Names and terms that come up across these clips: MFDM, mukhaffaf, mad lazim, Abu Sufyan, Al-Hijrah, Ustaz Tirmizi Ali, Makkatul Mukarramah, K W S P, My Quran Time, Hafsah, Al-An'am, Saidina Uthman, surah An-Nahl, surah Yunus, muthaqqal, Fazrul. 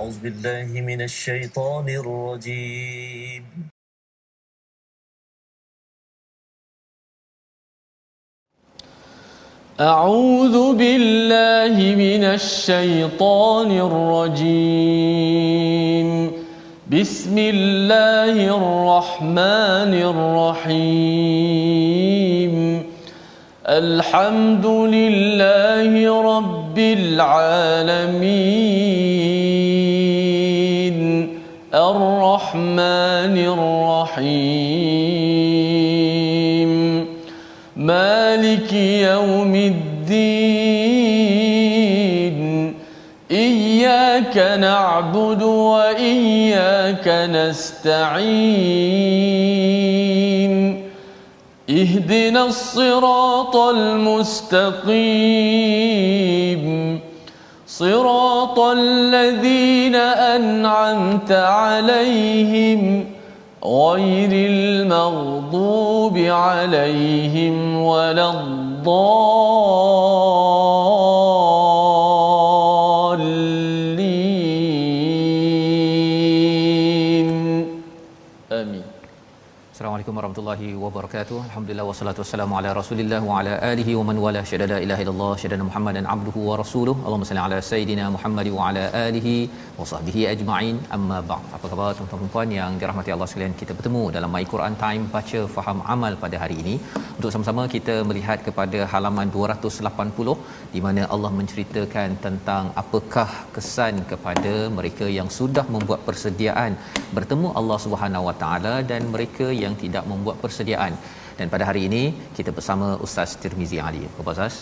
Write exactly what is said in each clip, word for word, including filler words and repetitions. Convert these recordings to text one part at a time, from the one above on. أعوذ بالله من الشيطان الرجيم أعوذ بالله من الشيطان الرجيم بسم الله الرحمن الرحيم الحمد لله رب العالمين الرحمن الرحيم مالك يوم الدين إياك نعبد وإياك نستعين اهدنا الصراط المستقيم صراط الذين أنعمت عليهم غير المغضوب عليهم ولا الضالين آمين. السلام عليكم ورحمة الله وبركاته. الحمد لله والصلاة والسلام على رسول الله وعلى آله ومن والاه. أشهد أن لا إله إلا الله وأشهد أن محمدا عبده ورسوله. اللهم صل على سيدنا محمد وعلى آله wasahbihi ajma'in. Amma ba'd. Apa khabar tuan-tuan dan puan yang dirahmati Allah sekalian? Kita bertemu dalam My Quran Time Baca Faham Amal pada hari ini untuk sama-sama kita melihat kepada halaman dua ratus lapan puluh di mana Allah menceritakan tentang apakah kesan kepada mereka yang sudah membuat persediaan bertemu Allah Subhanahu Wa Taala dan mereka yang tidak membuat persediaan. Dan pada hari ini kita bersama Ustaz Tirmizi Ali. Apa khabar Ustaz?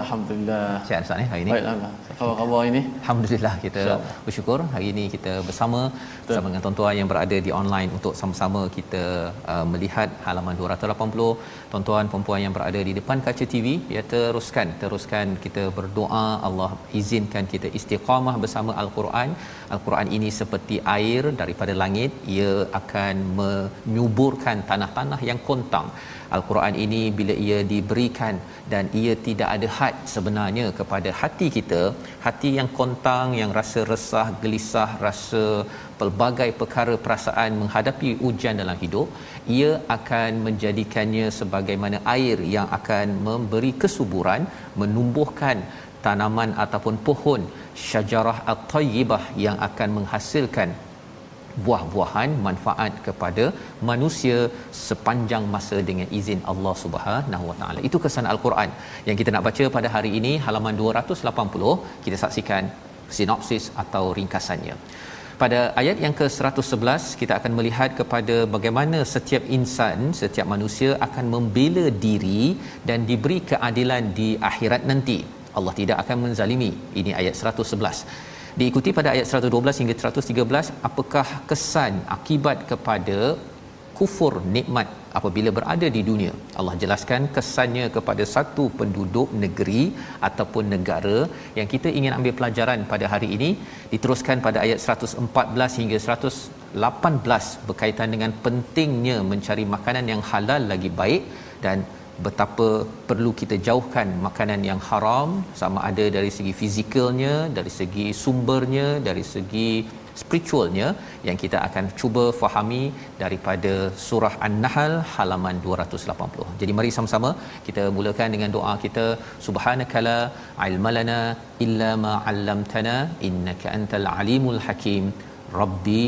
Alhamdulillah. Sihat Ustaz ni hari ini? Baiklah. Apa khabar ini? Alhamdulillah, kita bersyukur hari ini kita bersama Betul. Bersama dengan tuan-tuan yang berada di online untuk sama-sama kita uh, melihat halaman dua ratus lapan puluh. Tuan-tuan dan puan-puan yang berada di depan kaca T V, ya teruskan teruskan kita berdoa Allah izinkan kita istiqamah bersama Al-Quran. Al-Quran ini seperti air daripada langit, ia akan menyuburkan tanah-tanah yang kontang. Al-Quran ini bila ia diberikan dan ia tidak ada had sebenarnya kepada hati kita, hati yang kontang, yang rasa resah, gelisah, rasa pelbagai perkara perasaan menghadapi ujian dalam hidup, ia akan menjadikannya sebagaimana air yang akan memberi kesuburan, menumbuhkan tanaman ataupun pohon syajarah at-tayyibah yang akan menghasilkan buah-buahan manfaat kepada manusia sepanjang masa dengan izin Allah Subhanahu Wa Taala. Itu kesan Al-Quran yang kita nak baca pada hari ini halaman dua ratus lapan puluh. Kita saksikan sinopsis atau ringkasannya. Pada ayat yang ke seratus sebelas kita akan melihat kepada bagaimana setiap insan, setiap manusia akan membela diri dan diberi keadilan di akhirat nanti. Allah tidak akan menzalimi. Ini ayat seratus sebelas. Diikuti pada ayat seratus dua belas hingga seratus tiga belas, apakah kesan akibat kepada kufur nikmat apabila berada di dunia. Allah jelaskan kesannya kepada satu penduduk negeri ataupun negara yang kita ingin ambil pelajaran pada hari ini. Diteruskan pada ayat seratus empat belas hingga seratus lapan belas berkaitan dengan pentingnya mencari makanan yang halal lagi baik dan betapa perlu kita jauhkan makanan yang haram, sama ada dari segi fizikalnya, dari segi sumbernya, dari segi spiritualnya, yang kita akan cuba fahami daripada surah An-Nahl halaman dua ratus lapan puluh. Jadi mari sama-sama kita mulakan dengan doa kita. Subhanakala ilmalana illa ma 'allamtana innaka antal alimul hakim. Rabbi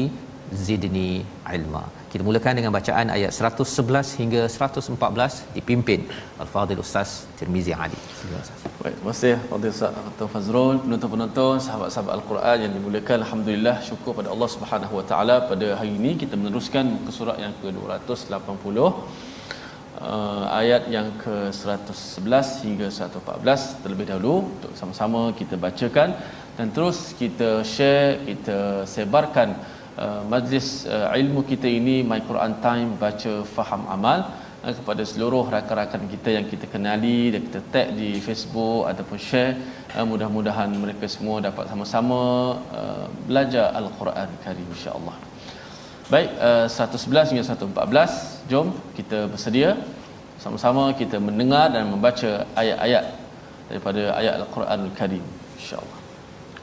zidni ilma. Kita mulakan dengan bacaan ayat seratus sebelas hingga seratus empat belas dipimpin Al-Fadhil Ustaz Tirmizi Ali. Silakan Ustaz. Baik, terima kasih Fadhil Ustaz Dr. Fazrul, penonton-penonton, sahabat-sahabat Al-Quran yang dimuliakan. Alhamdulillah, syukur pada Allah Subhanahu Wa Taala, pada hari ini kita meneruskan ke surah yang ke dua ratus lapan puluh uh, ayat yang ke seratus sebelas hingga seratus empat belas. Terlebih dahulu untuk sama-sama kita bacakan dan terus kita share, kita sebarkan Uh, majlis uh, ilmu kita ini, My Quran Time Baca Faham Amal, uh, kepada seluruh rakan-rakan kita yang kita kenali dan kita tag di Facebook ataupun share. Uh, mudah-mudahan mereka semua dapat sama-sama uh, belajar Al-Quran Karim insya-Allah. Baik, uh, seratus sebelas hingga seratus empat belas, jom kita bersedia sama-sama kita mendengar dan membaca ayat-ayat daripada ayat Al-Quranul Karim insya-Allah.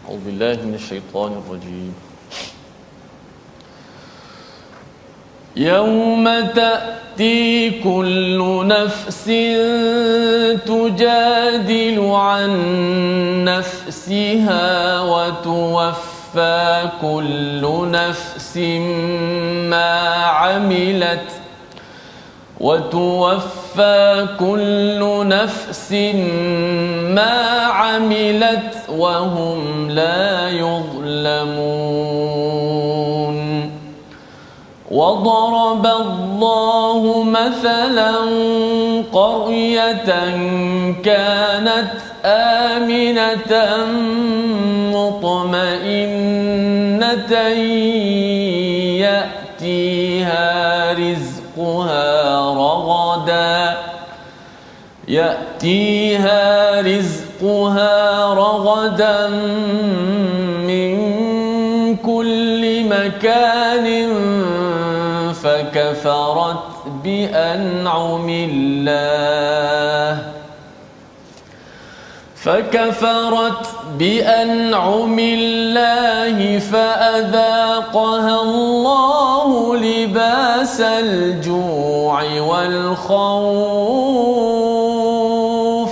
A'udzubillahi minasyaitonir rajim. Yauma ta'ti kullu nafsin tujadilu an nafsiha wa tuwaffa kullu nafsin ma 'amilat وَتُوَفَّى كُلُّ نَفْسٍ مَا عَمِلَتْ وَهُمْ لَا يُظْلَمُونَ وَضَرَبَ اللَّهُ مَثَلًا قَرْيَةً كَانَتْ آمِنَةً مُطْمَئِنَّةً يَأْتِيهَا رِزْقُهَا يأتيها رزقها رغدا من كل مكان فكفرت بأنعم الله فكفرت بأنعم الله فأذاقها الله لباس الجوع والخوف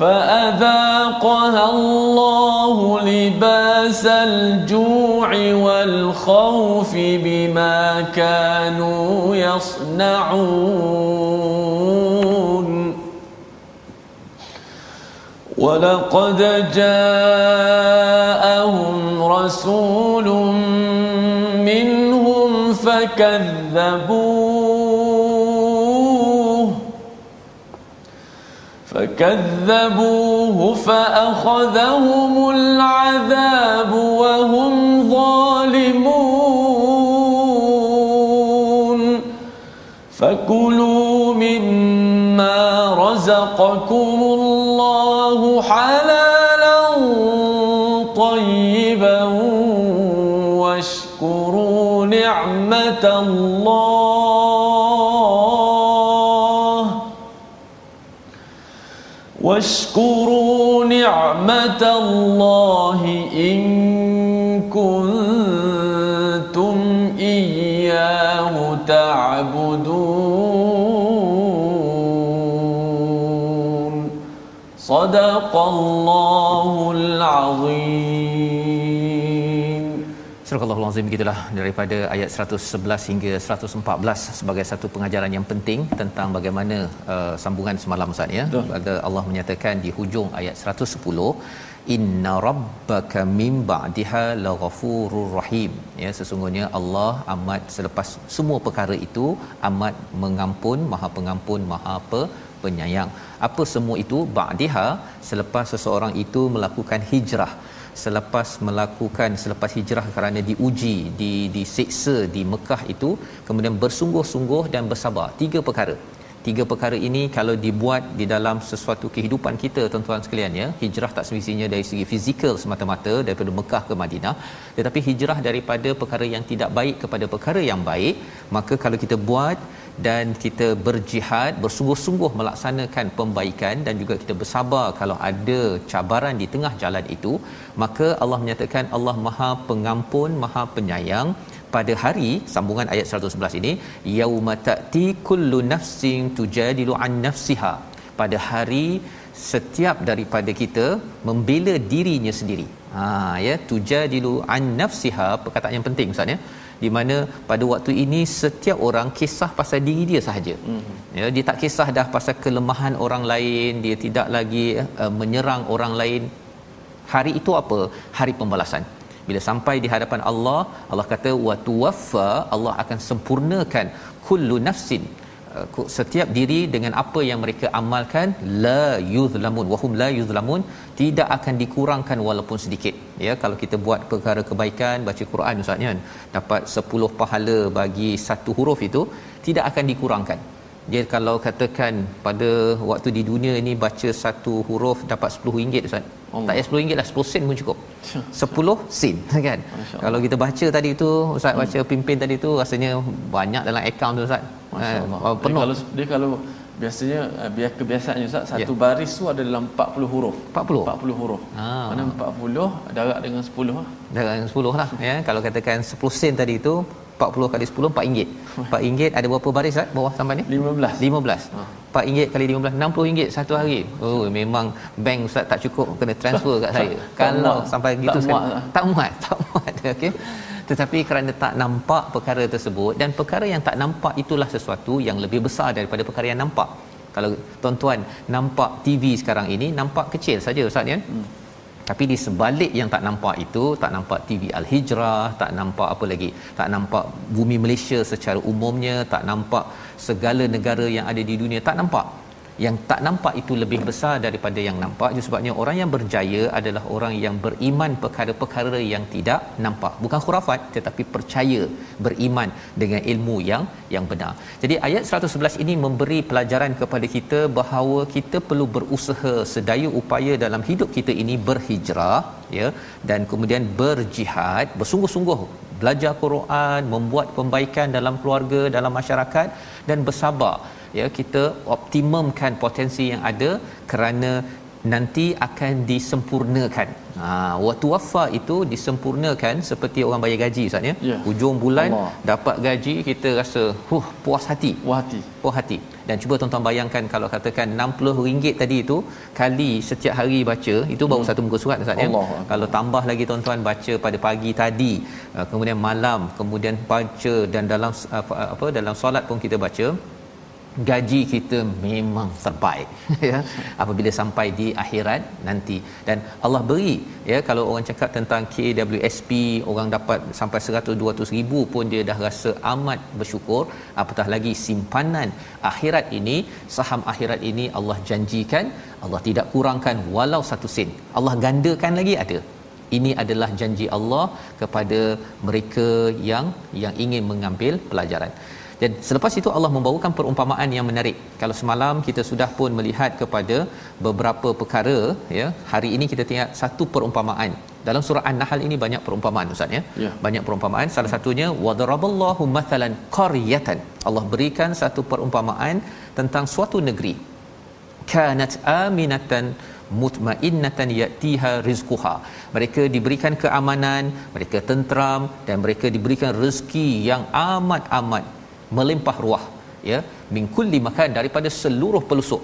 فأذاقها الله لباس الجوع والخوف بما كانوا يصنعون وَلَقَدْ جَاءَهُمْ رَسُولٌ مِّنْهُمْ فَكَذَّبُوهُ فَكَذَّبُوهُ فَأَخَذَهُمُ الْعَذَابُ وَهُمْ ظَالِمُونَ فَكُلُوا مِمَّا رَزَقَكُمُ اللَّهُ حلالا طيبا واشكروا نعمة الله واشكروا نعمة الله إن كنتم إياه تعبدون Sadaqallahul Azim. Surah Allahul Azim, begitulah daripada ayat seratus sebelas hingga seratus empat belas sebagai satu pengajaran yang penting tentang bagaimana uh, sambungan semalam Ustaz ya. Pada Allah menyatakan di hujung ayat seratus sepuluh, inna rabbaka min ba'daha laghafurur rahim, ya, sesungguhnya Allah amat selepas semua perkara itu amat mengampun, Maha Pengampun, Maha pe penyayang. Apa semua itu? Ba'diha, selepas seseorang itu melakukan hijrah, selepas melakukan selepas hijrah kerana diuji, di disiksa di Mekah itu, kemudian bersungguh-sungguh dan bersabar. Tiga perkara. Tiga perkara ini kalau dibuat di dalam sesuatu kehidupan kita tuan-tuan sekalian ya, hijrah tak semestinya dari segi fizikal semata-mata daripada Mekah ke Madinah, tetapi hijrah daripada perkara yang tidak baik kepada perkara yang baik, maka kalau kita buat dan kita berjihad bersungguh-sungguh melaksanakan pembaikan dan juga kita bersabar kalau ada cabaran di tengah jalan itu, maka Allah menyatakan Allah Maha Pengampun, Maha Penyayang. Pada hari sambungan ayat seratus sebelas ini, yauma ta'ti kullu nafsin tujadilu an nafsiha, pada hari setiap daripada kita membela dirinya sendiri. Ha ya, tujadilu an nafsiha, perkataan yang penting Ustaz ya, di mana pada waktu ini setiap orang kisah pasal diri dia sahaja. Mm-hmm. Ya, dia tak kisah dah pasal kelemahan orang lain, dia tidak lagi uh, menyerang orang lain. Hari itu apa? Hari pembalasan. Bila sampai di hadapan Allah, Allah kata wa tuwaffa, Allah akan sempurnakan kullu nafsin, setiap diri dengan apa yang mereka amalkan, la yuzlamun wahum la yuzlamun, tidak akan dikurangkan walaupun sedikit ya. Kalau kita buat perkara kebaikan, baca Quran Ustaz kan, dapat sepuluh pahala bagi satu huruf itu tidak akan dikurangkan. Dia kalau katakan pada waktu di dunia ini baca satu huruf dapat sepuluh ringgit Ustaz, oh, tak payah sepuluh ringgit lah, sepuluh sen pun cukup, sepuluh sen kan. Kalau kita baca tadi tu Ustaz, baca pimpin tadi tu, rasanya banyak dalam akaun tu Ustaz, eh, penuh. Dia kalau, dia kalau Biasanya biar kebiasaannya Ustaz, satu yeah. baris tu ada dalam empat puluh huruf. empat puluh empat puluh huruf. Ha. Mana empat puluh darab dengan sepuluh lah. Darab dengan sepuluh lah ya. Kalau katakan sepuluh sen tadi tu empat puluh kali sepuluh empat ringgit. empat ringgit ada berapa baris Ustaz bawah sampai ni? lima belas. lima belas. Ha. empat ringgit kali lima belas enam puluh ringgit satu hari. Oh memang bank Ustaz tak cukup, kena transfer kat saya. Kalau sampai gitu tak muat saya, tak muat, tak muat. Okey. Tetapi kerana tak nampak perkara tersebut, dan perkara yang tak nampak itulah sesuatu yang lebih besar daripada perkara yang nampak. Kalau tuan-tuan nampak T V sekarang ini nampak kecil saja Ustaz ya. Hmm. Tapi di sebalik yang tak nampak itu, tak nampak T V Al-Hijrah, tak nampak apa lagi, tak nampak bumi Malaysia secara umumnya, tak nampak segala negara yang ada di dunia, tak nampak. Yang tak nampak itu lebih besar daripada yang nampak. Itu sebabnya orang yang berjaya adalah orang yang beriman perkara-perkara yang tidak nampak, bukan khurafat, tetapi percaya, beriman dengan ilmu yang yang benar. Jadi ayat seratus sebelas ini memberi pelajaran kepada kita bahawa kita perlu berusaha sedaya upaya dalam hidup kita ini, berhijrah ya, dan kemudian berjihad bersungguh-sungguh, belajar Quran, membuat pembaikan dalam keluarga, dalam masyarakat, dan bersabar ya. Kita optimumkan potensi yang ada kerana nanti akan disempurnakan. Ha, wa tuwaffa itu disempurnakan seperti orang bayar gaji Ustaz ya. Yeah. Hujung bulan Allah dapat gaji, kita rasa huh puas hati. Puas hati. Puas hati. Dan cuba tuan-tuan bayangkan kalau katakan enam puluh ringgit tadi itu kali setiap hari baca, itu baru hmm. satu muka surat Ustaz ya. Kalau tambah lagi tuan-tuan baca pada pagi tadi, kemudian malam, kemudian baca, dan dalam apa dalam solat pun kita baca, gaji kita memang terbaik ya apabila sampai di akhirat nanti. Dan Allah beri ya, kalau orang cakap tentang K W S P, orang dapat sampai seratus dua ratus ribu pun dia dah rasa amat bersyukur, apatah lagi simpanan akhirat ini, saham akhirat ini Allah janjikan Allah tidak kurangkan walau satu sen, Allah gandakan lagi ada. Ini adalah janji Allah kepada mereka yang yang ingin mengambil pelajaran. Dan selepas itu Allah membawakan perumpamaan yang menarik. Kalau semalam kita sudah pun melihat kepada beberapa perkara ya, hari ini kita tengok satu perumpamaan. Dalam surah An-Nahl ini banyak perumpamaan Ustaz ya. ya. Banyak perumpamaan. Salah satunya wadaraballahu mathalan qaryatan. Allah berikan satu perumpamaan tentang suatu negeri. Kanat aminatan mutmainnatan yatiha rizquha. Mereka diberikan keamanan, mereka tenteram, dan mereka diberikan rezeki yang amat-amat melimpah ruah ya, min kulli makan, daripada seluruh pelusuk.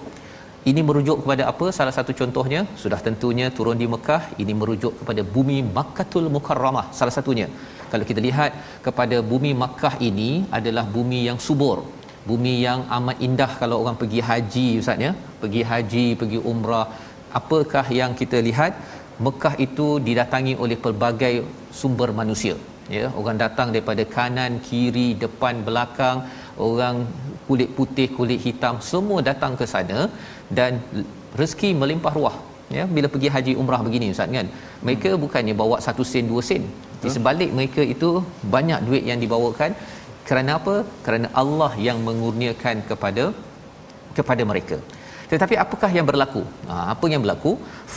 Ini merujuk kepada apa? Salah satu contohnya sudah tentunya turun di Mekah, ini merujuk kepada bumi Makkatul Mukarramah salah satunya. Kalau kita lihat kepada bumi Makkah ini adalah bumi yang subur, bumi yang amat indah. Kalau orang pergi haji Ustaz ya, pergi haji, pergi umrah, apakah yang kita lihat? Mekah itu didatangi oleh pelbagai sumber manusia ya, orang datang daripada kanan, kiri, depan, belakang, orang kulit putih, kulit hitam, semua datang ke sana, dan rezeki melimpah ruah ya. Bila pergi haji umrah begini Ustaz kan, mereka bukannya bawa satu sen dua sen, di sebalik mereka itu banyak duit yang dibawakan. Kerana apa? Kerana Allah yang mengurniakan kepada kepada mereka. Tetapi apakah yang berlaku? Ha, apa yang berlaku?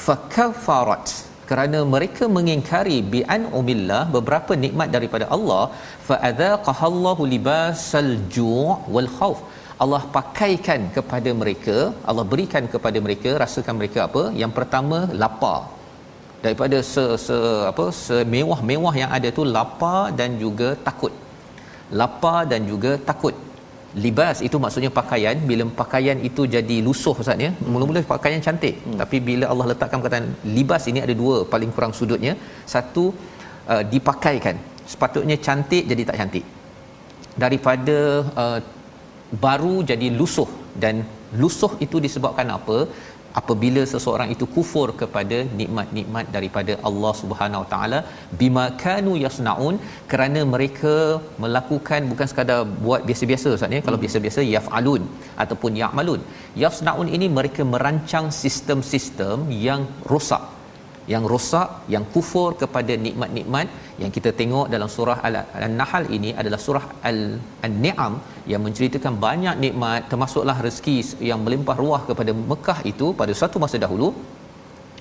Fakafarat, kerana mereka mengingkari bi'an umillah, beberapa nikmat daripada Allah, fa adzaqahallahu libasal ju' wal khauf. Allah pakaikan kepada mereka, Allah berikan kepada mereka, rasakan mereka apa? Yang pertama, lapar. Daripada se, se apa semewah-mewah yang ada tu, lapar dan juga takut. Lapar dan juga takut. Libas itu maksudnya pakaian. Bila pakaian itu jadi lusuh Ustaz ya, mula-mula pakaian cantik, hmm. tapi bila Allah letakkan perkataan libas ini ada dua paling kurang sudutnya. Satu, uh, dipakaikan, sepatutnya cantik jadi tak cantik, daripada uh, baru jadi lusuh. Dan lusuh itu disebabkan apa? Apabila seseorang itu kufur kepada nikmat-nikmat daripada Allah Subhanahu Wa Taala, bima kanu yasnaun, kerana mereka melakukan bukan sekadar buat biasa-biasa Ustaz ya. Kalau hmm. biasa-biasa, yafalun ataupun ya'malun. Yasnaun ini mereka merancang sistem-sistem yang rosak, yang rosak, yang kufur kepada nikmat-nikmat yang kita tengok dalam surah An-Nahl ini adalah surah Al-An'am yang menceritakan banyak nikmat, termasuklah rezeki yang melimpah ruah kepada Mekah itu. Pada suatu masa dahulu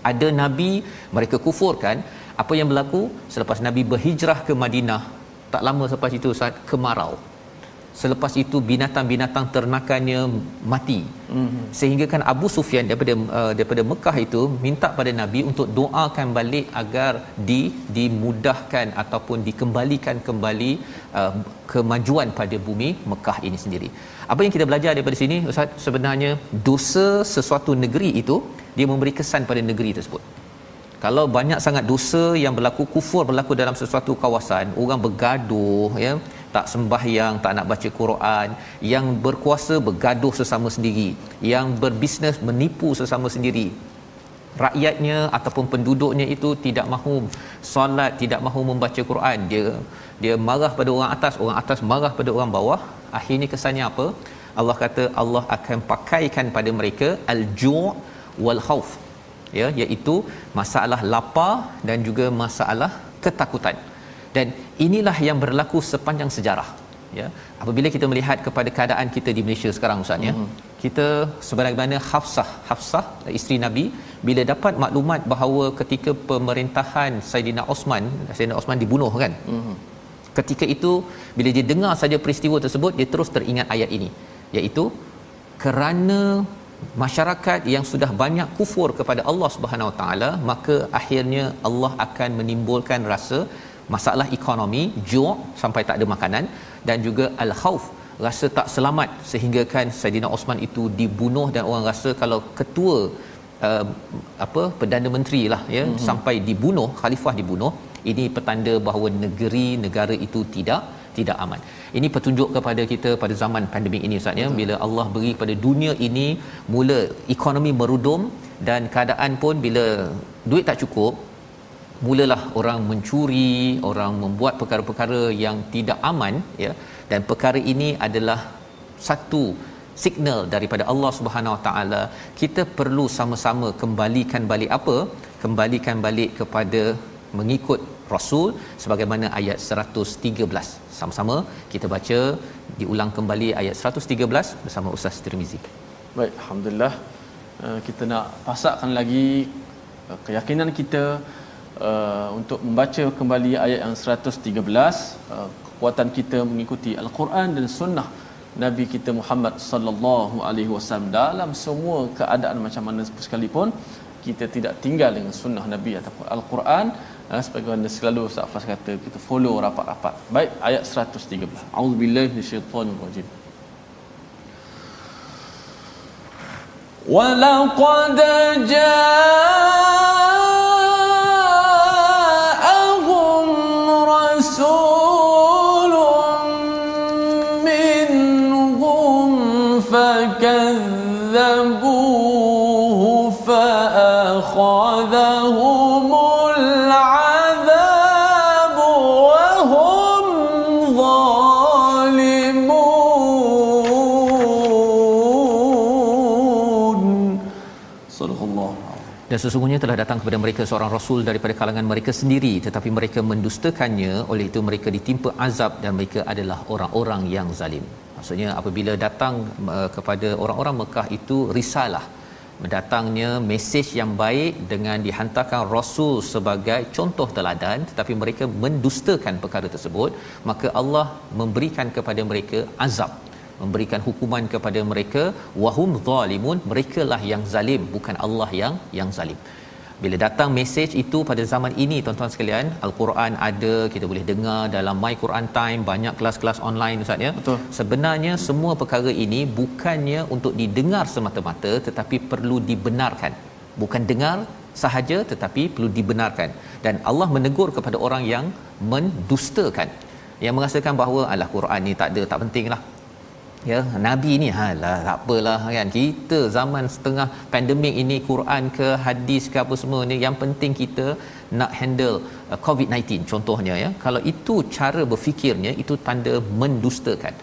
ada nabi, mereka kufurkan. Apa yang berlaku selepas nabi berhijrah ke Madinah? Tak lama selepas itu, saat kemarau, Selepas itu binatang-binatang ternakannya mati. Mm-hmm. Sehingga kan Abu Sufyan daripada uh, daripada Mekah itu minta pada Nabi untuk doakan balik agar di dimudahkan ataupun dikembalikan kembali uh, kemajuan pada bumi Mekah ini sendiri. Apa yang kita belajar daripada sini, Ustaz, sebenarnya dosa sesuatu negeri itu dia memberi kesan pada negeri tersebut. Kalau banyak sangat dosa yang berlaku, kufur berlaku dalam sesuatu kawasan, orang bergaduh, ya, tak sembahyang, tak nak baca Quran, yang berkuasa bergaduh sesama sendiri, yang berbisnes menipu sesama sendiri, rakyatnya ataupun penduduknya itu tidak mahu solat, tidak mahu membaca Quran, dia dia marah pada orang atas, orang atas marah pada orang bawah. Akhirnya kesannya apa? Allah kata Allah akan pakaikan pada mereka al-ju' wal khauf, ya, iaitu masalah lapar dan juga masalah ketakutan. Dan inilah yang berlaku sepanjang sejarah, ya. Apabila kita melihat kepada keadaan kita di Malaysia sekarang, Ustaz, ya, mm-hmm. kita sebagaimana Hafsah Hafsah isteri Nabi bila dapat maklumat bahawa ketika pemerintahan Saidina Uthman Saidina Uthman dibunuh, kan, mm-hmm. ketika itu bila dia dengar saja peristiwa tersebut, dia terus teringat ayat ini, iaitu kerana masyarakat yang sudah banyak kufur kepada Allah Subhanahu Wa Taala, maka akhirnya Allah akan menimbulkan rasa masalah ekonomi, ju' sampai tak ada makanan, dan juga al-khauf, rasa tak selamat, sehingga kan Saidina Uthman itu dibunuh dan orang rasa kalau ketua uh, apa Perdana Menteri lah, ya, mm-hmm. sampai dibunuh, khalifah dibunuh, ini petanda bahawa negeri negara itu tidak tidak aman. Ini petunjuk kepada kita pada zaman pandemik ini, Ustaz, ya, bila Allah beri pada dunia ini mula ekonomi merudum dan keadaan pun bila duit tak cukup, mulalah orang mencuri, orang membuat perkara-perkara yang tidak aman, ya. Dan perkara ini adalah satu signal daripada Allah Subhanahu Wa Taala, kita perlu sama-sama kembalikan balik apa? Kembalikan balik kepada mengikut Rasul sebagaimana ayat seratus tiga belas. Sama-sama kita baca diulang kembali ayat seratus tiga belas bersama Ustaz Tirmizi. Baik, alhamdulillah, kita nak pasakkan lagi keyakinan kita Uh, untuk membaca kembali ayat yang seratus tiga belas, uh, kekuatan kita mengikuti al-Quran dan sunnah Nabi kita Muhammad sallallahu alaihi wasallam dalam semua keadaan macam mana sekalipun. Kita tidak tinggal dengan sunnah Nabi ataupun al-Quran, uh, sebagaimana selalu Ustaz Fas kata, kita follow rapat-rapat. Baik, ayat seratus tiga belas. Auzubillahi minasyaitanir rajim. Wa laqad jaa dan sesungguhnya telah datang kepada mereka seorang rasul daripada kalangan mereka sendiri, tetapi mereka mendustakannya, oleh itu mereka ditimpa azab dan mereka adalah orang-orang yang zalim. Maksudnya apabila datang uh, kepada orang-orang Mekah itu risalah, datangnya mesej yang baik dengan dihantarkan rasul sebagai contoh teladan, tetapi mereka mendustakan perkara tersebut, maka Allah memberikan kepada mereka azab, memberikan hukuman kepada mereka. Wahum zalimun, merekalah yang zalim, bukan Allah yang yang zalim. Bila datang mesej itu pada zaman ini, tuan-tuan sekalian, al-Quran ada, kita boleh dengar dalam My Quran Time, banyak kelas-kelas online, Ustaz, ya. Betul. Sebenarnya semua perkara ini bukannya untuk didengar semata-mata, tetapi perlu dibenarkan. Bukan dengar sahaja, tetapi perlu dibenarkan. Dan Allah menegur kepada orang yang mendustakan, yang merasakan bahawa alah Quran ni tak ada, tak pentinglah, ya, nabi ni halah tak apalah, kan. Kita zaman setengah pandemik ini, Quran ke hadis ke apa semua ni, yang penting kita nak handle uh, covid sembilan belas contohnya, ya. Kalau itu cara berfikirnya, itu tanda mendustakan,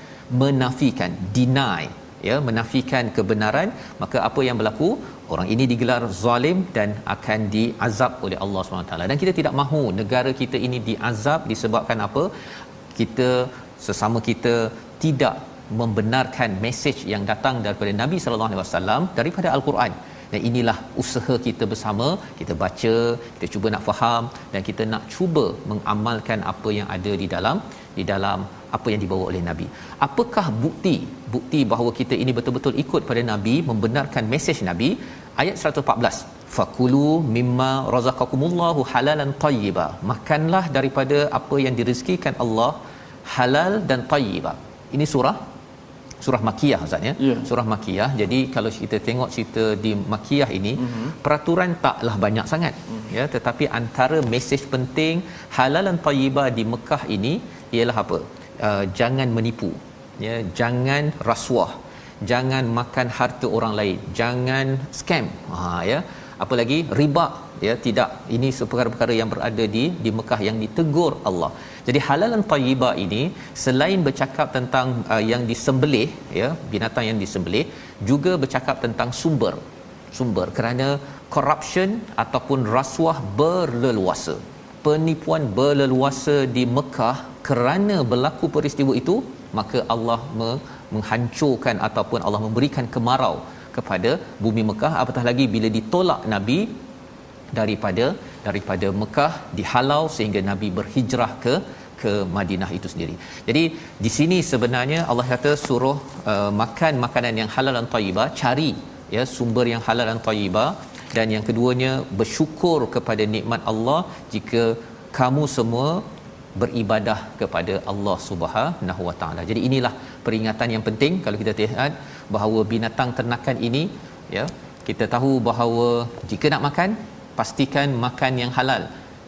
menafikan, deny, ya, menafikan kebenaran. Maka apa yang berlaku, orang ini digelar zalim dan akan diazab oleh Allah Subhanahu Taala. Dan kita tidak mahu negara kita ini diazab disebabkan apa? Kita sesama kita tidak membenarkan mesej yang datang daripada Nabi sallallahu alaihi wasallam, daripada al-Quran. Dan inilah usaha kita bersama, kita baca, kita cuba nak faham, dan kita nak cuba mengamalkan apa yang ada di dalam di dalam apa yang dibawa oleh Nabi. Apakah bukti bukti bahawa kita ini betul-betul ikut pada Nabi, membenarkan mesej Nabi? Ayat seratus empat belas, fakulu mimma razaqakumullahu halalan tayyiba, makanlah daripada apa yang direzekikan Allah halal dan tayyiba. Ini surah surah Makkiyah ustaz ya. Yeah. Surah Makkiyah. Jadi kalau kita tengok cerita di Makkiyah ini, mm-hmm. peraturan taklah banyak sangat. Mm-hmm. Ya, tetapi antara mesej penting halalan tayyiba di Mekah ini ialah apa? Uh, jangan menipu. Ya, jangan rasuah. Jangan makan harta orang lain. Jangan scam. Ha ya. Apa lagi? Riba. Ya, tidak. Ini perkara-perkara yang berada di di Mekah yang ditegur Allah. Jadi halal dan thayyibah ini selain bercakap tentang uh, yang disembelih, ya, binatang yang disembelih, juga bercakap tentang sumber. Sumber kerana corruption ataupun rasuah berleluasa. Penipuan berleluasa di Mekah. Kerana berlaku peristiwa itu, maka Allah menghancurkan ataupun Allah memberikan kemarau kepada bumi Mekah, apatah lagi bila ditolak Nabi daripada daripada Mekah, dihalau sehingga Nabi berhijrah ke ke Madinah itu sendiri. Jadi di sini sebenarnya Allah kata suruh uh, makan makanan yang halal dan thayyibah, cari ya sumber yang halal dan thayyibah, dan yang keduanya bersyukur kepada nikmat Allah jika kamu semua beribadah kepada Allah Subhanahu Wa Taala. Jadi inilah peringatan yang penting kalau kita lihat bahawa binatang ternakan ini, ya, kita tahu bahawa jika nak makan pastikan makan yang halal.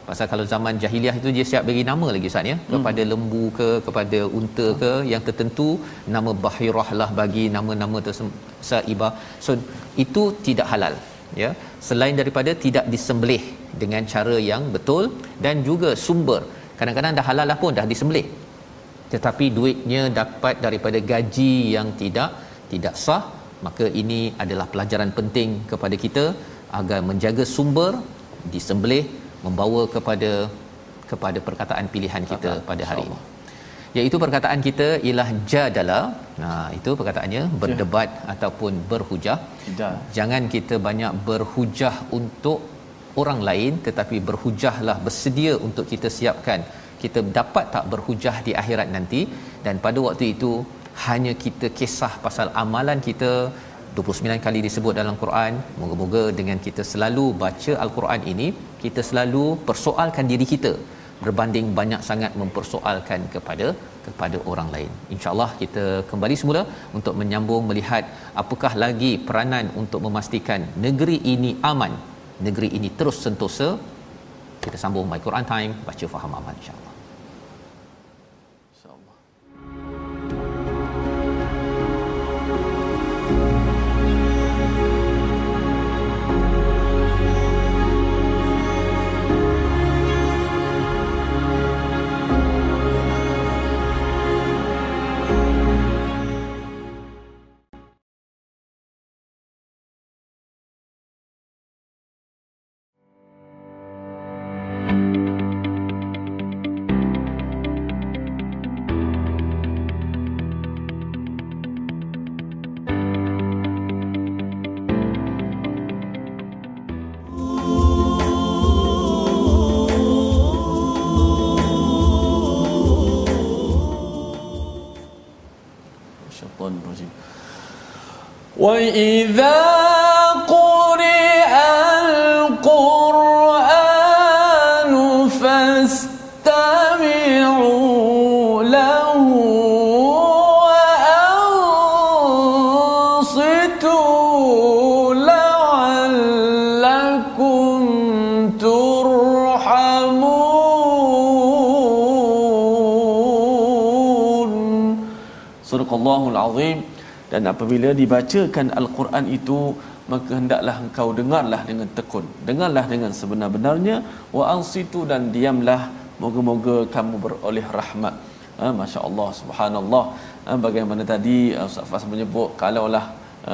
Pasal kalau zaman jahiliah itu dia siap bagi nama lagi ustaz ya, kepada hmm. lembu ke, kepada unta ke yang tertentu, nama bahirahlah bagi nama-nama tersaibah. So itu tidak halal ya, selain daripada tidak disembelih dengan cara yang betul, dan juga sumber kadang-kadang dah halal lah pun dah disembelih, tetapi duitnya dapat daripada gaji yang tidak tidak sah. Maka ini adalah pelajaran penting kepada kita agar menjaga sumber disembelih, membawa kepada kepada perkataan pilihan kita pada hari ini, iaitu perkataan kita ialah jadala. Nah, itu perkataannya berdebat ya, ataupun berhujah. Jadal. Jangan kita banyak berhujah untuk orang lain, tetapi berhujahlah, bersedia untuk kita siapkan kita dapat tak berhujah di akhirat nanti. Dan pada waktu itu hanya kita kisah pasal amalan kita. Dua puluh sembilan kali disebut dalam Quran. Moga-moga dengan kita selalu baca Al-Quran ini, kita selalu persoalkan diri kita berbanding banyak sangat mempersoalkan kepada kepada orang lain. Insya-Allah kita kembali semula untuk menyambung melihat apakah lagi peranan untuk memastikan negeri ini aman, negeri ini terus sentosa. Kita sambung My Quran Time Baca Faham Amal insya-Allah. Insya-Allah. وَإِذَا قُرِئَ الْقُرْآنُ فَاسْتَمِعُوا لَهُ وَأَنصِتُوا لَعَلَّكُمْ تُرْحَمُونَ صدق الله العظيم. Dan apabila dibacakan Al-Quran itu, maka hendaklah engkau dengarlah dengan tekun, dengarlah dengan sebenar-benarnya, wa ansitu, dan diamlah, moga-moga kamu beroleh rahmat. Ha, masya-Allah, subhanallah. Ha, bagaimana tadi Ustaz Fas menyebut, kalaulah ha,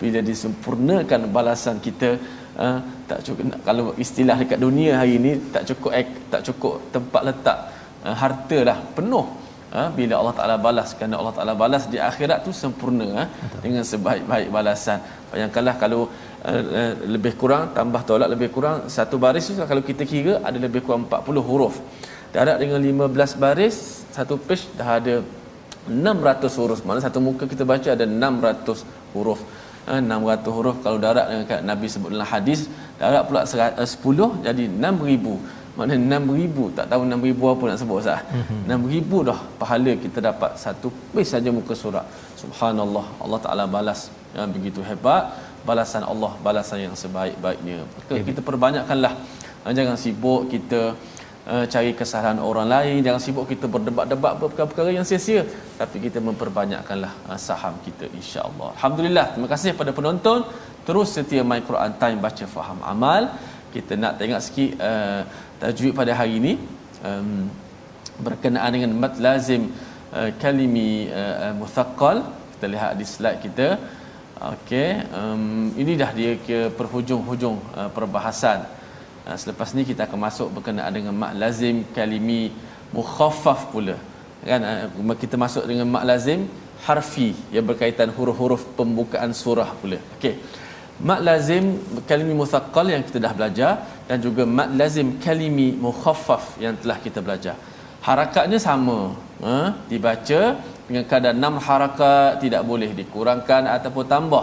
bila disempurnakan balasan kita, ha, tak cukup. Kalau istilah dekat dunia hari ini, tak cukup ek, tak cukup tempat letak, ha, harta dah penuh. Ha, bila Allah Taala balas, kerana Allah Taala balas di akhirat tu sempurna, ha, dengan sebaik-baik balasan. Bayangkanlah kalau uh, uh, lebih kurang tambah tolak lebih kurang satu baris tu, kalau kita kira ada lebih kurang empat puluh huruf, darat dengan lima belas baris satu page dah ada enam ratus huruf. Maksudnya satu muka kita baca ada enam ratus huruf. enam ratus huruf kalau darat dekat Nabi sebut dalam hadis, darat pula sepuluh jadi enam ribu. Maknanya enam ribu, tak tahu enam ribu apa nak sebut Ustaz. Mm-hmm. enam ribu dah pahala kita dapat satu page saja muka surat. Subhanallah, Allah Taala balas ya, begitu hebat balasan Allah, balasan yang sebaik-baiknya. Maka kita perbanyakkanlah, jangan sibuk kita uh, cari kesalahan orang lain, jangan sibuk kita berdebat-debat perkara-perkara yang sia-sia, tapi kita memperbanyakkanlah uh, saham kita insya-Allah. Alhamdulillah, terima kasih kepada penonton terus setia My Quran Time Baca Faham Amal. Kita nak tengok sikit uh, tajwid pada hari ini um, berkenaan dengan mad lazim uh, kalimi uh, uh, muthaqqal. Kita lihat di slide kita. Okey, um, ini dah dia ke perhujung-hujung uh, perbahasan. Uh, selepas ni kita akan masuk berkenaan dengan mad lazim kalimi mukhaffaf pula. Kan uh, kita masuk dengan mad lazim harfi yang berkaitan huruf-huruf pembukaan surah pula. Okey. Mad lazim kalimi muthaqqal yang kita dah belajar dan juga mad lazim kalimi mukhaffaf yang telah kita belajar. Harakatnya sama, ha, uh, dibaca dengan kadar enam harakat, tidak boleh dikurangkan ataupun tambah.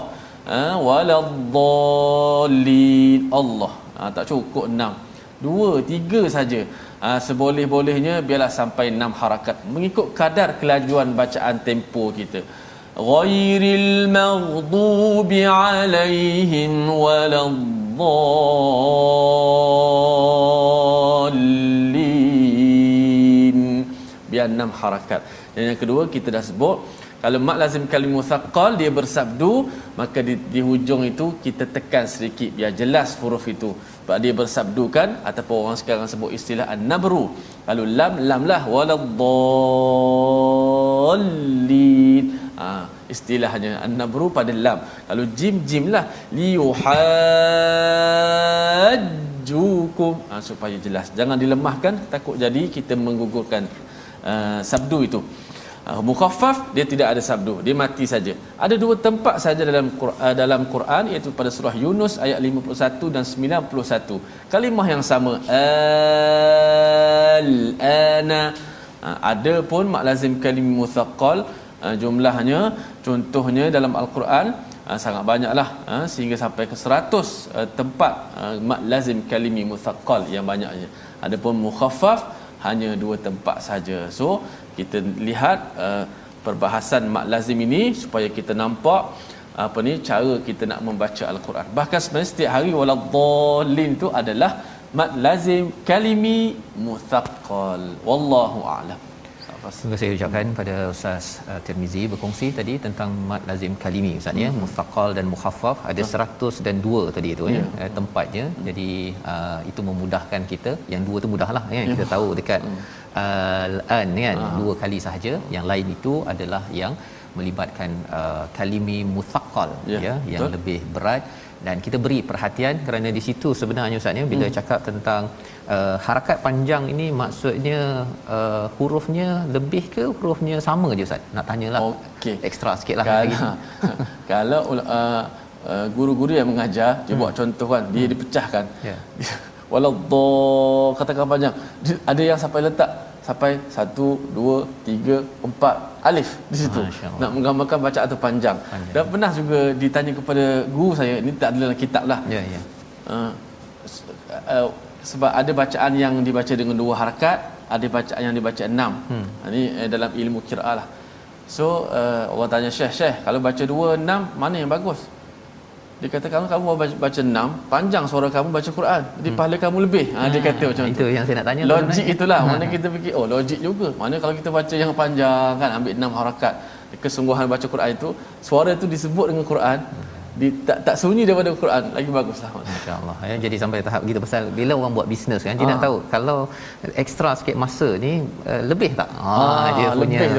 Ha, waladhdallin Allah. Ha, tak cukup enam. dua, tiga saja. Ha, seboleh-bolehnya biarlah sampai enam harakat mengikut kadar kelajuan bacaan tempo kita. Ghairil maghdubi alaihim waladhdallin. Biar enam harakat. Dan yang kedua kita dah sebut, kalau mad lazim kalim muthaqqal dia bersabdu, maka di, di hujung itu kita tekan sedikit biar jelas huruf itu. Sebab dia bersabdukan ataupun orang sekarang sebut istilah an-nabru. Kalau lam lamlah waladhdallin. Ha, istilahnya an-nabru pada lam. Kalau jim jimlah liyuhajjukum. Ha, supaya jelas. Jangan dilemahkan, takut jadi kita menggugurkan Uh, sabdu itu. Uh, mukhaffaf dia tidak ada sabdu, dia mati saja. Ada dua tempat saja dalam uh, dalam Quran iaitu pada surah Yunus ayat lima puluh satu dan sembilan puluh satu. Kalimah yang sama al-ana. Uh, ada pun mad lazim kalim muthaqqal uh, jumlahnya contohnya dalam al-Quran uh, sangat banyaklah uh, sehingga sampai ke seratus uh, tempat uh, mad lazim kalimi muthaqqal yang banyaknya. Adapun mukhaffaf hanya dua tempat saja. So kita lihat uh, perbahasan mad lazim ini supaya kita nampak apa ni cara kita nak membaca al-Quran. Bahkan sebenarnya setiap hari waladhdallin tu adalah mad lazim kalimi muthaqqal. Wallahu a'lam. Terima kasih ucapkan pada Ustaz uh, Tirmizi berkongsi tadi tentang mad lazim kalimi Ustaz ya, muthaqqal dan mukhaffaf ada seratus dua tadi tu ya, ya tempatnya. Jadi uh, itu memudahkan kita. Yang dua tu mudahlah ya, kita tahu dekat uh, al-an kan ha. Dua kali sahaja. Yang lain itu adalah yang melibatkan uh, kalimi muthaqqal ya, ya yang betul. Lebih berat dan kita beri perhatian kerana di situ sebenarnya Ustaz ya bila hmm. cakap tentang uh, harakat panjang ini maksudnya uh, hurufnya lebih ke hurufnya sama je Ustaz? Nak tanyalah. Okay. Ekstra sikitlah lagi. Kalau uh, uh, guru-guru yang mengajar dia hmm. buat contoh kan, dia hmm. dipecahkan. Yeah. Waladdo katakan panjang. Ada yang sampai letak sampai satu, dua, tiga, empat alif di situ. Nak menggambarkan bacaan tu panjang. panjang. Dan pernah juga ditanya kepada guru saya, ini tak ada dalam kitab lah. Ya, ya. Uh, uh, sebab ada bacaan yang dibaca dengan dua harakat, ada bacaan yang dibaca enam. Hmm. Ini eh, dalam ilmu qiraah lah. So, uh, orang tanya Syekh, Syekh, kalau baca dua, enam, mana yang bagus? Dia kata kamu kamu baca enam panjang suara kamu baca Quran jadi pahala kamu lebih. Ha, dia kata macam itu tu. Yang saya nak tanya logik tu, itulah mana kita fikir oh logik juga mana kalau kita baca yang panjang kan ambil enam harakat kesungguhan baca Quran itu suara itu disebut dengan Quran di, tak tak sunyi daripada Quran lagi baguslah insya-Allah ya. Jadi sampai tahap gitu pasal bila orang buat bisnes kan dia ha. Nak tahu kalau ekstra sikit masa ni uh, lebih tak ha, ha dia punya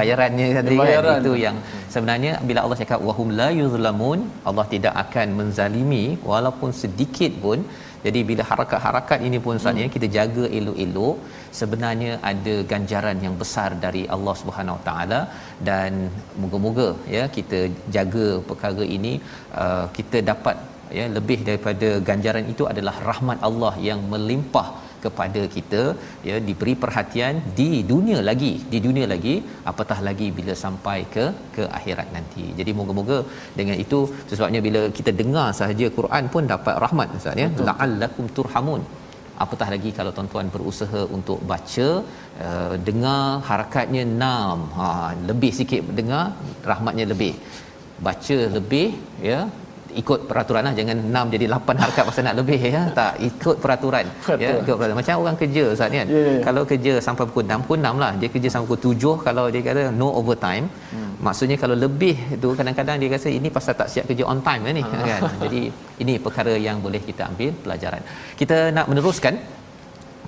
bayarannya tadi bayaran kan itu dia. Yang sebenarnya bila Allah cakap wahum la yuzlamun Allah tidak akan menzalimi walaupun sedikit pun. Jadi bila harakat-harakat ini pun Ustaz ya hmm. kita jaga elok-elok sebenarnya ada ganjaran yang besar dari Allah Subhanahu Wa Taala dan moga-moga ya kita jaga perkara ini uh, kita dapat ya lebih daripada ganjaran itu adalah rahmat Allah yang melimpah kepada kita, ya, diberi perhatian di dunia lagi, di dunia lagi, apatah lagi bila sampai ke ke akhirat nanti. Jadi moga-moga dengan itu, sebabnya bila kita dengar sahaja Quran pun dapat rahmat, Ustaz, ya. La'allakum turhamun. Apatah lagi kalau tuan-tuan berusaha untuk baca, uh, dengar harakatnya enam, ha lebih sikit dengar, rahmatnya lebih. Baca lebih, ya, ikut peraturanlah, jangan enam jadi lapan harakat pasal nak lebih, ya, tak, ikut peraturan, ya, ikut peraturan. Macam orang kerja, Ustaz, kan, yeah, yeah. Kalau kerja sampai pukul enam, pukul enam lah dia kerja, sampai pukul tujuh kalau dia kata no overtime, hmm. maksudnya kalau lebih tu kadang-kadang dia rasa ini pasal tak siap kerja on time lah ni, ah. kan. Jadi ini perkara yang boleh kita ambil pelajaran. Kita nak meneruskan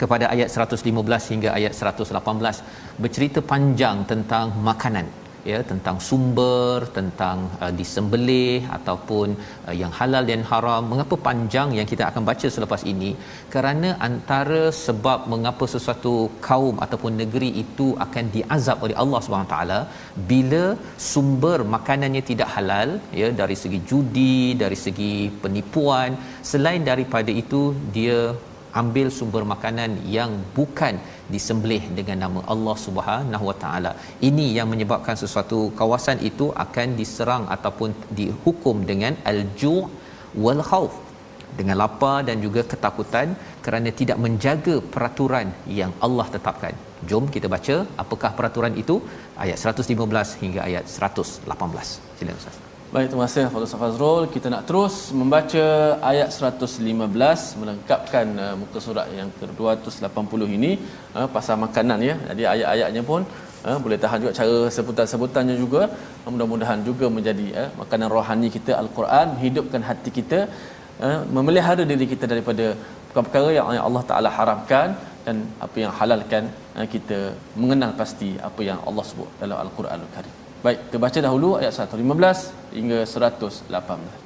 kepada ayat seratus lima belas hingga ayat seratus lapan belas, bercerita panjang tentang makanan, ya, tentang sumber, tentang uh, disembelih ataupun uh, yang halal dan haram. Mengapa panjang yang kita akan baca selepas ini? Kerana antara sebab mengapa sesuatu kaum ataupun negeri itu akan diazab oleh Allah Subhanahu taala bila sumber makanannya tidak halal, ya, dari segi judi, dari segi penipuan. Selain daripada itu, dia ambil sumber makanan yang bukan disembelih dengan nama Allah Subhanahu Wa Taala. Ini yang menyebabkan sesuatu kawasan itu akan diserang ataupun dihukum dengan al-ju' wal khauf, dengan lapar dan juga ketakutan kerana tidak menjaga peraturan yang Allah tetapkan. Jom kita baca apakah peraturan itu, ayat seratus lima belas hingga ayat seratus lapan belas. Silakan, Ustaz. Baik, terima kasih Fadhil Safazrul. Kita nak terus membaca ayat seratus lima belas melengkapkan uh, muka surat yang ke-dua ratus lapan puluh ini, uh, pasal makanan, ya. Jadi ayat-ayatnya pun uh, boleh tahan juga cara sebutan-sebutannya juga. Uh, mudah-mudahan juga menjadi uh, makanan rohani kita Al-Quran, hidupkan hati kita, uh, memelihara diri kita daripada perkara-perkara yang Allah Taala haramkan dan apa yang halalkan. Uh, kita mengenal pasti apa yang Allah sebut dalam Al-Quranul Karim. Baik, kita baca dahulu ayat seratus lima belas hingga seratus lapan belas.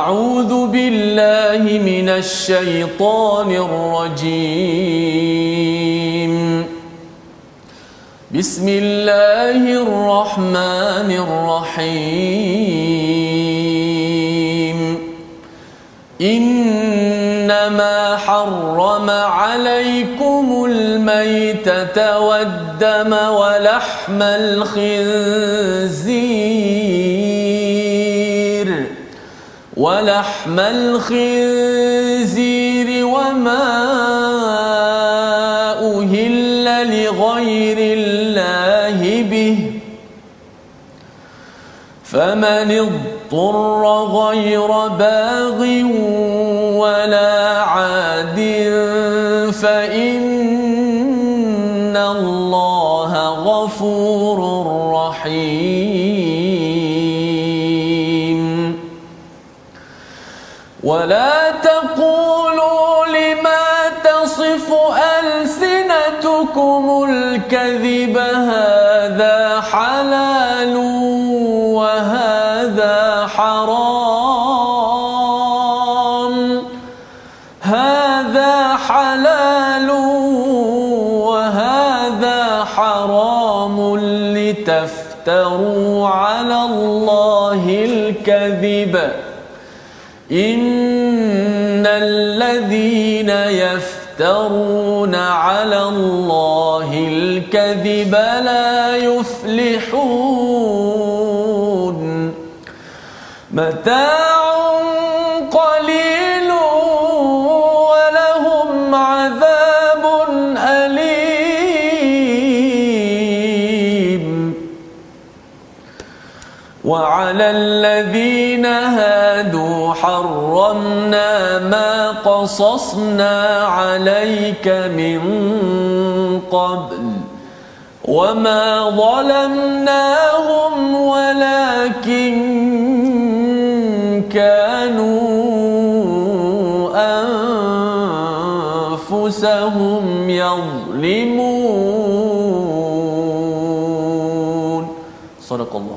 A'udzu billahi minasy syaithanir rajim. Bismillahirrahmanirrahim. Innama harrama 'alaikumul maytata wad دم ولحم الخنزير ولحم الخنزير وما أهل لغير الله به فمن اضطر غير باغ ولا عاد فإن الله غفور رحيم ولا تقولوا لما تصف ألسنتكم الكذب هذا حلال وهذا حرام هذا حلال حرام لتفتروا على الله الكذب إن الذين يفترون على الله الكذب لا يفلحون متاع قليل ولهم عذاب أليم وعلى الذين هادوا حرمنا ما قصصنا عليك من قبل وما ظلمناهم ولكن كانوا أنفسهم يظلمون صدق الله.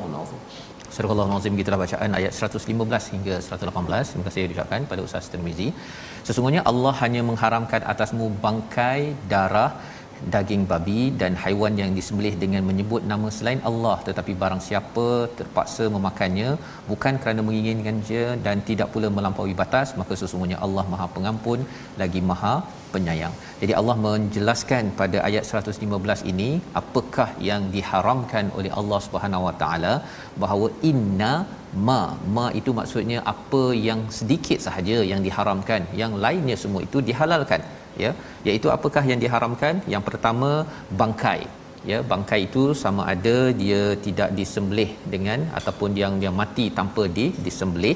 Surah Al-Nazim, kita telah bacaan ayat seratus lima belas hingga seratus lapan belas. Terima kasih diucapkan pada Ustaz Tirmizi. Sesungguhnya Allah hanya mengharamkan atasmu bangkai darah daging babi dan haiwan yang disembelih dengan menyebut nama selain Allah, tetapi barang siapa terpaksa memakannya bukan kerana menginginkannya dan tidak pula melampaui batas, maka sesungguhnya Allah Maha Pengampun lagi Maha Penyayang. Jadi Allah menjelaskan pada ayat seratus lima belas ini apakah yang diharamkan oleh Allah Subhanahu Wa Taala, bahawa inna ma ma itu maksudnya apa yang sedikit sahaja yang diharamkan, yang lainnya semua itu dihalalkan, ya. Iaitu apakah yang diharamkan? Yang pertama, bangkai, ya. Bangkai itu sama ada dia tidak disembelih dengan ataupun yang dia mati tanpa di disembelih,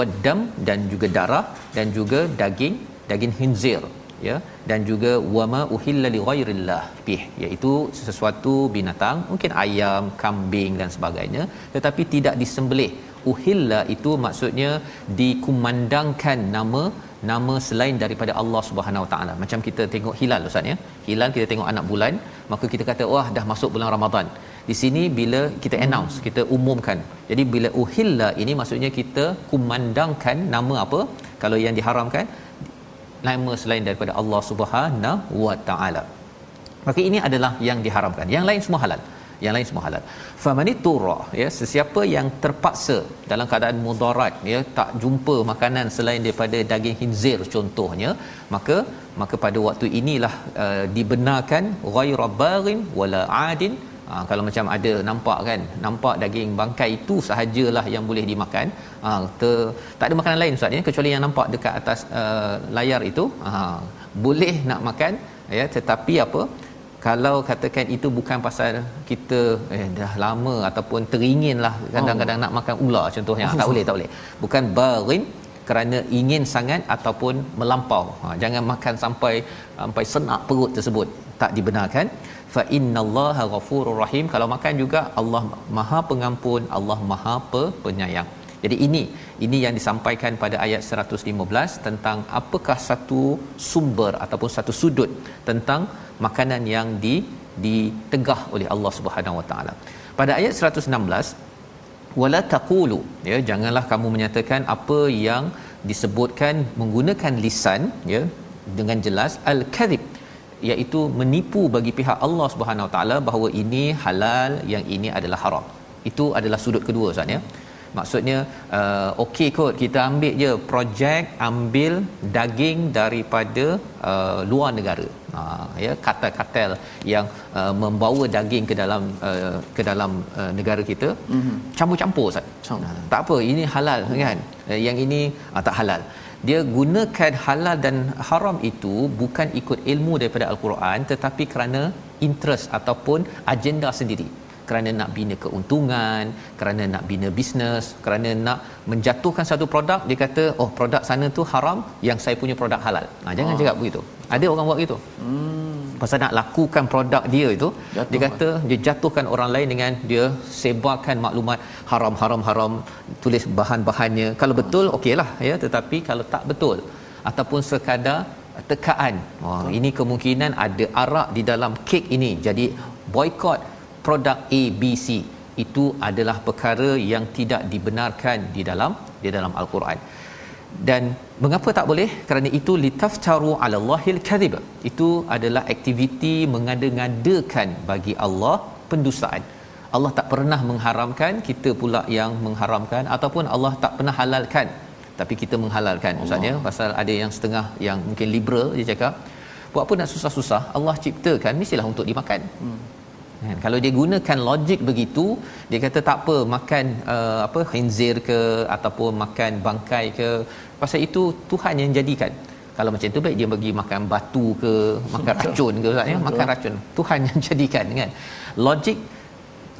wadam dan juga darah, dan juga daging daging khinzir, ya, dan juga wama uhilla li ghairillah bih, iaitu sesuatu binatang, mungkin ayam, kambing dan sebagainya, tetapi tidak disembelih. Uhilla itu maksudnya dikumandangkan nama nama selain daripada Allah Subhanahu Wa Taala. Macam kita tengok hilal, ustaz, ya. Hilal kita tengok anak bulan, maka kita kata wah dah masuk bulan Ramadan. Di sini bila kita announce, kita umumkan. Jadi bila uhilla ini maksudnya kita kumandangkan nama apa? Kalau yang diharamkan nama selain daripada Allah Subhanahu Wa Taala. Maka ini adalah yang diharamkan. Yang lain semua halal. Yang lain semua halal. Famanitura, ya, sesiapa yang terpaksa dalam keadaan mudarat, ya, tak jumpa makanan selain daripada daging khinzir contohnya, maka maka pada waktu inilah uh, dibenarkan ghaira barin wala adin. Ha, kalau macam ada nampak kan, nampak daging bangkai itu sahajalah yang boleh dimakan. Ha, ter, tak ada makanan lain, ustaz, ya, kecuali yang nampak dekat atas uh, layar itu. Ha, boleh nak makan, ya, tetapi apa kalau katakan itu bukan pasal kita eh, dah lama ataupun teringinlah kadang-kadang oh. nak makan ular contohnya. Ha, tak boleh tak boleh. Bukan barin kerana ingin sangat ataupun melampau. Ha, jangan makan sampai sampai senak perut tersebut, tak dibenarkan. Fa innallaha ghafurur rahim, kalau makan juga Allah Maha Pengampun, Allah Maha Penyayang. Jadi ini ini yang disampaikan pada ayat seratus lima belas tentang apakah satu sumber ataupun satu sudut tentang makanan yang di ditegah oleh Allah Subhanahu Wa Taala. Pada ayat seratus enam belas, wala taqulu, ya, janganlah kamu menyatakan apa yang disebutkan menggunakan lisan, ya, dengan jelas al-kadhib, iaitu menipu bagi pihak Allah Subhanahu Wa Taala bahawa ini halal, yang ini adalah haram. Itu adalah sudut kedua, ustaz, ya. Maksudnya uh, okey kot, kita ambil je projek ambil daging daripada uh, luar negara. Ha, ya, kartel-kartel yang uh, membawa daging ke dalam uh, ke dalam uh, negara kita, mm-hmm. campur-campur, ustaz. Nah, tak apa, ini halal, mm-hmm. kan. Uh, yang ini uh, tak halal. Dia gunakan halal dan haram itu bukan ikut ilmu daripada al-Quran, tetapi kerana interest ataupun agenda sendiri, kerana nak bina keuntungan, kerana nak bina bisnes, kerana nak menjatuhkan satu produk. Dia kata oh produk sana tu haram, yang saya punya produk halal. Ha, jangan oh. cakap begitu. Ada orang buat gitu. Hmm. Pasal nak lakukan produk dia itu, jatuh, dia kata dia jatuhkan orang lain dengan dia sebarkan maklumat haram-haram haram, tulis bahan-bahannya. Kalau betul okeylah, ya, tetapi kalau tak betul ataupun sekadar tekaan, wah oh, ini kemungkinan ada arak di dalam kek ini. Jadi boikot produk A B C itu adalah perkara yang tidak dibenarkan di dalam di dalam al-Quran. Dan mengapa tak boleh? Kerana itu litaftaru 'ala Allahil kadhib, itu adalah aktiviti mengada-ngadakan bagi Allah pendustaan. Allah tak pernah mengharamkan, kita pula yang mengharamkan, ataupun Allah tak pernah halalkan tapi kita menghalalkan, ustaz, ya. Pasal ada yang setengah yang mungkin liberal, dia cakap buat apa nak susah-susah, Allah ciptakan mestilah untuk dimakan. Hmm. Kan, kalau dia gunakan logik begitu, dia kata tak apa makan uh, apa khinzir ke ataupun makan bangkai ke, pasal itu Tuhan yang jadikan. Kalau macam tu baik dia bagi makan batu ke, makan racun ke, ustaz, ya, makan racun, Tuhan yang jadikan, kan. Logik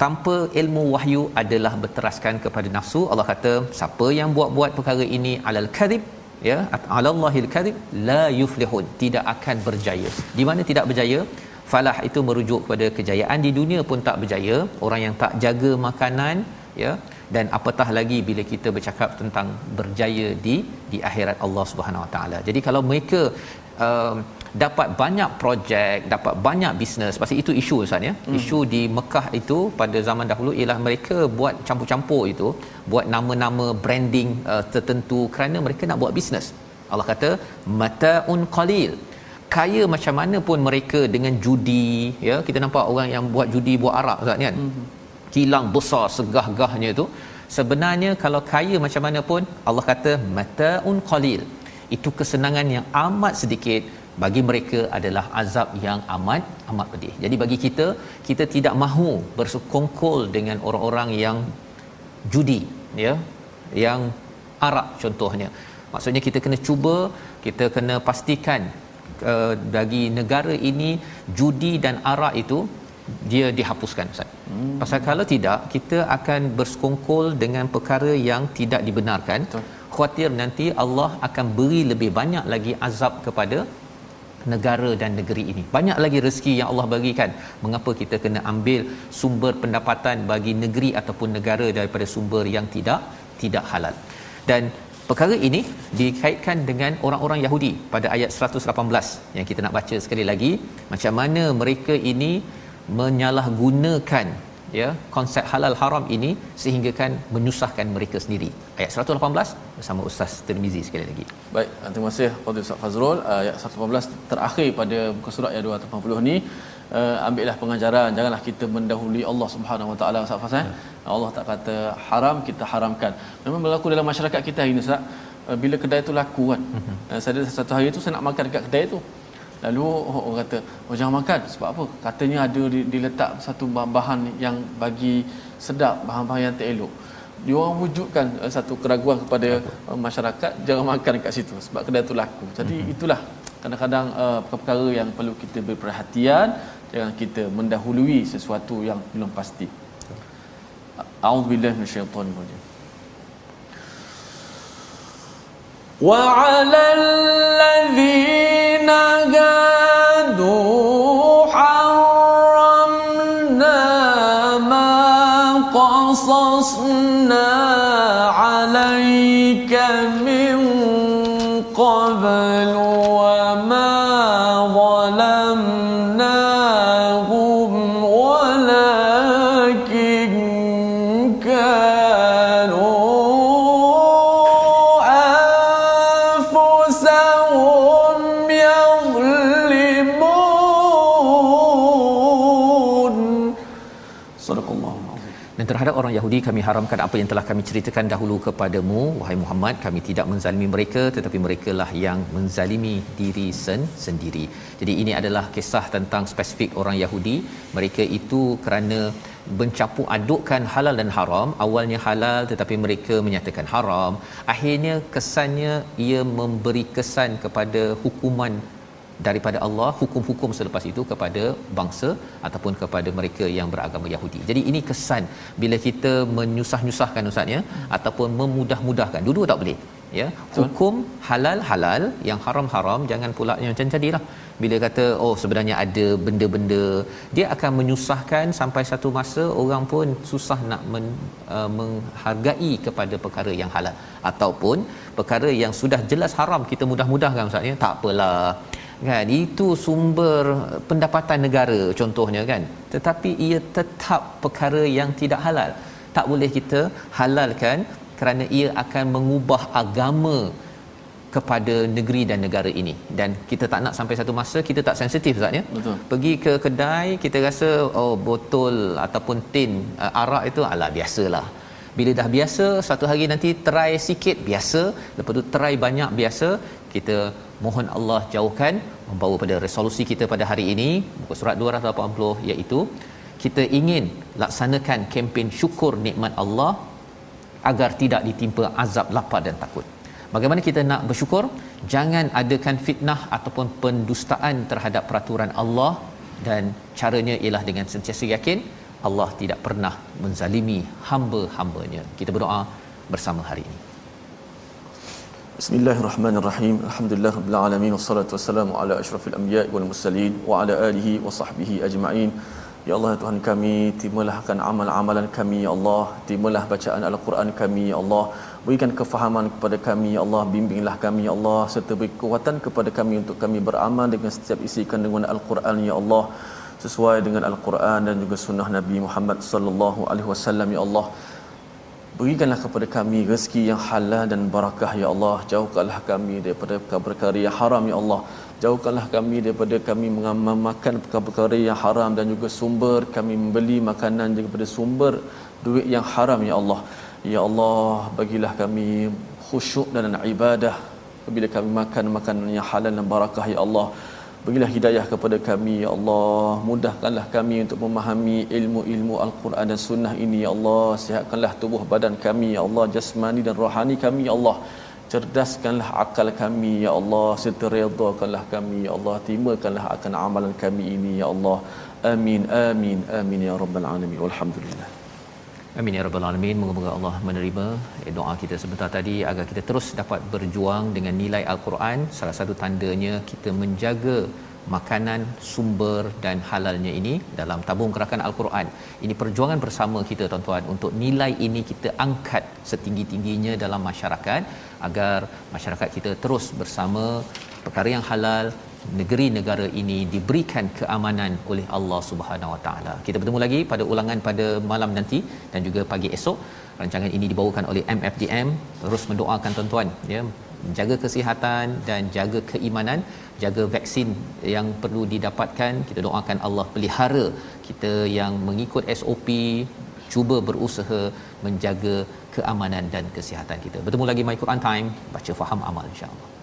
tanpa ilmu wahyu adalah berteraskan kepada nafsu. Allah kata siapa yang buat-buat perkara ini alal kadhib, ya, alallahil kadhib la yuflihun, tidak akan berjaya. Di mana tidak berjaya? Falah itu merujuk kepada kejayaan di dunia pun tak berjaya, orang yang tak jaga makanan, ya, dan apatah lagi bila kita bercakap tentang berjaya di di akhirat Allah Subhanahu Wa Taala. Jadi kalau mereka um, dapat banyak projek, dapat banyak bisnes, pasal itu isu, ustaz, ya. Hmm. Isu di Mekah itu pada zaman dahulu ialah mereka buat campur-campur itu, buat nama-nama branding uh, tertentu kerana mereka nak buat bisnes. Allah kata mataun qalil, kaya macam mana pun mereka dengan judi, ya, kita nampak orang yang buat judi, buat arak kan, kan? Mm-hmm. Kilang besar segah-gahnya itu. Sebenarnya kalau kaya macam mana pun, Allah kata mataun qalil, itu kesenangan yang amat sedikit, bagi mereka adalah azab yang amat amat pedih. Jadi bagi kita, kita tidak mahu bersukongkol dengan orang-orang yang judi, ya, yang arak contohnya. Maksudnya kita kena cuba, kita kena pastikan uh, bagi negara ini judi dan arak itu dia dihapuskan, Ustaz. Hmm. Pasal kalau tidak, kita akan bersekongkol dengan perkara yang tidak dibenarkan. Betul. Khawatir nanti Allah akan beri lebih banyak lagi azab kepada negara dan negeri ini. Banyak lagi rezeki yang Allah berikan. Mengapa kita kena ambil sumber pendapatan bagi negeri ataupun negara daripada sumber yang tidak tidak halal? Dan perkara ini dikaitkan dengan orang-orang Yahudi pada ayat seratus lapan belas yang kita nak baca sekali lagi, macam mana mereka ini menyalahgunakan, ya, konsep halal haram ini sehinggakan menyusahkan mereka sendiri. Ayat seratus lapan belas bersama Ustaz Tirmizi sekali lagi. Baik, terima kasih kepada Ustaz Fazrul. Ayat seratus lapan belas terakhir pada buku surat yang dua ratus lapan puluh ni, uh, ambillah pengajaran, janganlah kita mendahului Allah Subhanahu Wa Taala. Ustaz Fazrul, ya. Allah tak kata haram, kita haramkan. Memang berlaku dalam masyarakat kita hari ni, Ustaz. Uh, bila kedai tu laku kan. Uh-huh. Uh, saya ada satu hari tu saya nak makan dekat kedai tu. Lalu orang kata, oh, jangan makan. Sebab apa? Katanya ada diletak satu bahan-bahan yang bagi sedap, bahan-bahan yang tak elok. Dia orang wujudkan satu keraguan kepada masyarakat, jangan makan dekat situ sebab kedai tu laku. Jadi itulah kadang-kadang uh, perkara-perkara yang perlu kita berperhatian, jangan kita mendahului sesuatu yang belum pasti. A'udzubillahi minasyaitanir rajim. Wa 'alal ladzina hadu terhadap orang Yahudi kami haramkan apa yang telah kami ceritakan dahulu kepadamu wahai Muhammad. Kami tidak menzalimi mereka, tetapi merekalah yang menzalimi diri sen- sendiri. Jadi ini adalah kisah tentang spesifik orang Yahudi. Mereka itu kerana mencampur adukkan halal dan haram, awalnya halal tetapi mereka menyatakan haram, akhirnya kesannya ia memberi kesan kepada hukuman daripada Allah, hukum-hukum selepas itu kepada bangsa ataupun kepada mereka yang beragama Yahudi. Jadi ini kesan bila kita menyusah-nyusahkan, Ustaz, ya, hmm. ataupun memudah-mudahkan. Dua-dua tak boleh, ya. Hukum halal-halal, yang haram-haram jangan pula yang macam tadilah. Bila kata oh sebenarnya ada benda-benda, dia akan menyusahkan sampai satu masa orang pun susah nak men, uh, menghargai kepada perkara yang halal ataupun perkara yang sudah jelas haram kita mudah-mudahkan, Ustaz, ya. Tak apalah kan, itu sumber pendapatan negara contohnya kan, tetapi ia tetap perkara yang tidak halal. Tak boleh kita halalkan kerana ia akan mengubah agama kepada negeri dan negara ini, dan kita tak nak sampai satu masa kita tak sensitif, Ustaz, ya. Betul. Pergi ke kedai kita rasa oh botol ataupun tin uh, arak itu alah biasalah. Bila dah biasa, satu hari nanti try sikit biasa, lepas tu try banyak biasa. Kita mohon Allah jauhkan, membawa pada resolusi kita pada hari ini buku surat dua ratus lapan puluh, iaitu kita ingin laksanakan kempen syukur nikmat Allah agar tidak ditimpa azab lapar dan takut. Bagaimana kita nak bersyukur? Jangan adakan fitnah ataupun pendustaan terhadap peraturan Allah, dan caranya ialah dengan sentiasa yakin Allah tidak pernah menzalimi hamba-hambanya. Kita berdoa bersama hari ini. Bismillahirrahmanirrahim. Alhamdulillah rabbil alamin, wassalatu wassalamu ala asyrafil anbiya wal mursalin wa ala alihi wa sahbihi ajma'in. Ya Allah Tuhan kami, timbalahkan amal-amalan kami ya Allah, timbalah bacaan Al-Quran kami ya Allah, berikan kefahaman kepada kami ya Allah, bimbinglah kami ya Allah, serta beri kekuatan kepada kami untuk kami beramal dengan setiap isi kandungan Al-Quran ya Allah, sesuai dengan Al-Quran dan juga sunnah Nabi Muhammad sallallahu alaihi wasallam ya Allah. Berikanlah kepada kami rezeki yang halal dan barakah ya Allah. Jauhkanlah kami daripada perkara-perkara yang haram ya Allah. Jauhkanlah kami daripada kami memakan perkara-perkara yang haram dan juga sumber kami membeli makanan daripada sumber duit yang haram ya Allah. Ya Allah, bagilah kami khusyuk dalam ibadah bila kami makan makanan yang halal dan barakah ya Allah. Berilah hidayah kepada kami ya Allah. Mudahkanlah kami untuk memahami ilmu-ilmu Al-Quran dan Sunnah ini ya Allah. Sihatkanlah tubuh badan kami ya Allah, jasmani dan rohani kami ya Allah. Cerdaskanlah akal kami ya Allah, serta redhakanlah kami ya Allah. Timbakanlah akan amalan kami ini ya Allah. Amin amin amin ya rabbal alamin. Alhamdulillah. Amin ya rabbal alamin. Moga-moga Allah menerima doa kita sebentar tadi agar kita terus dapat berjuang dengan nilai Al-Quran. Salah satu tandanya kita menjaga makanan sumber dan halalnya ini dalam tabung gerakan Al-Quran. Ini perjuangan bersama kita tuan-tuan untuk nilai ini kita angkat setinggi-tingginya dalam masyarakat agar masyarakat kita terus bersama perkara yang halal. Negeri-negara ini diberikan keamanan oleh Allah Subhanahu Wa Taala. Kita bertemu lagi pada ulangan pada malam nanti dan juga pagi esok. Rancangan ini dibawakan oleh M F D M. Terus mendoakan tuan-tuan ya, jaga kesihatan dan jaga keimanan, jaga vaksin yang perlu didapatkan. Kita doakan Allah pelihara kita yang mengikut S O P, cuba berusaha menjaga keamanan dan kesihatan kita. Bertemu lagi My Quran Time, baca faham amal insya-Allah.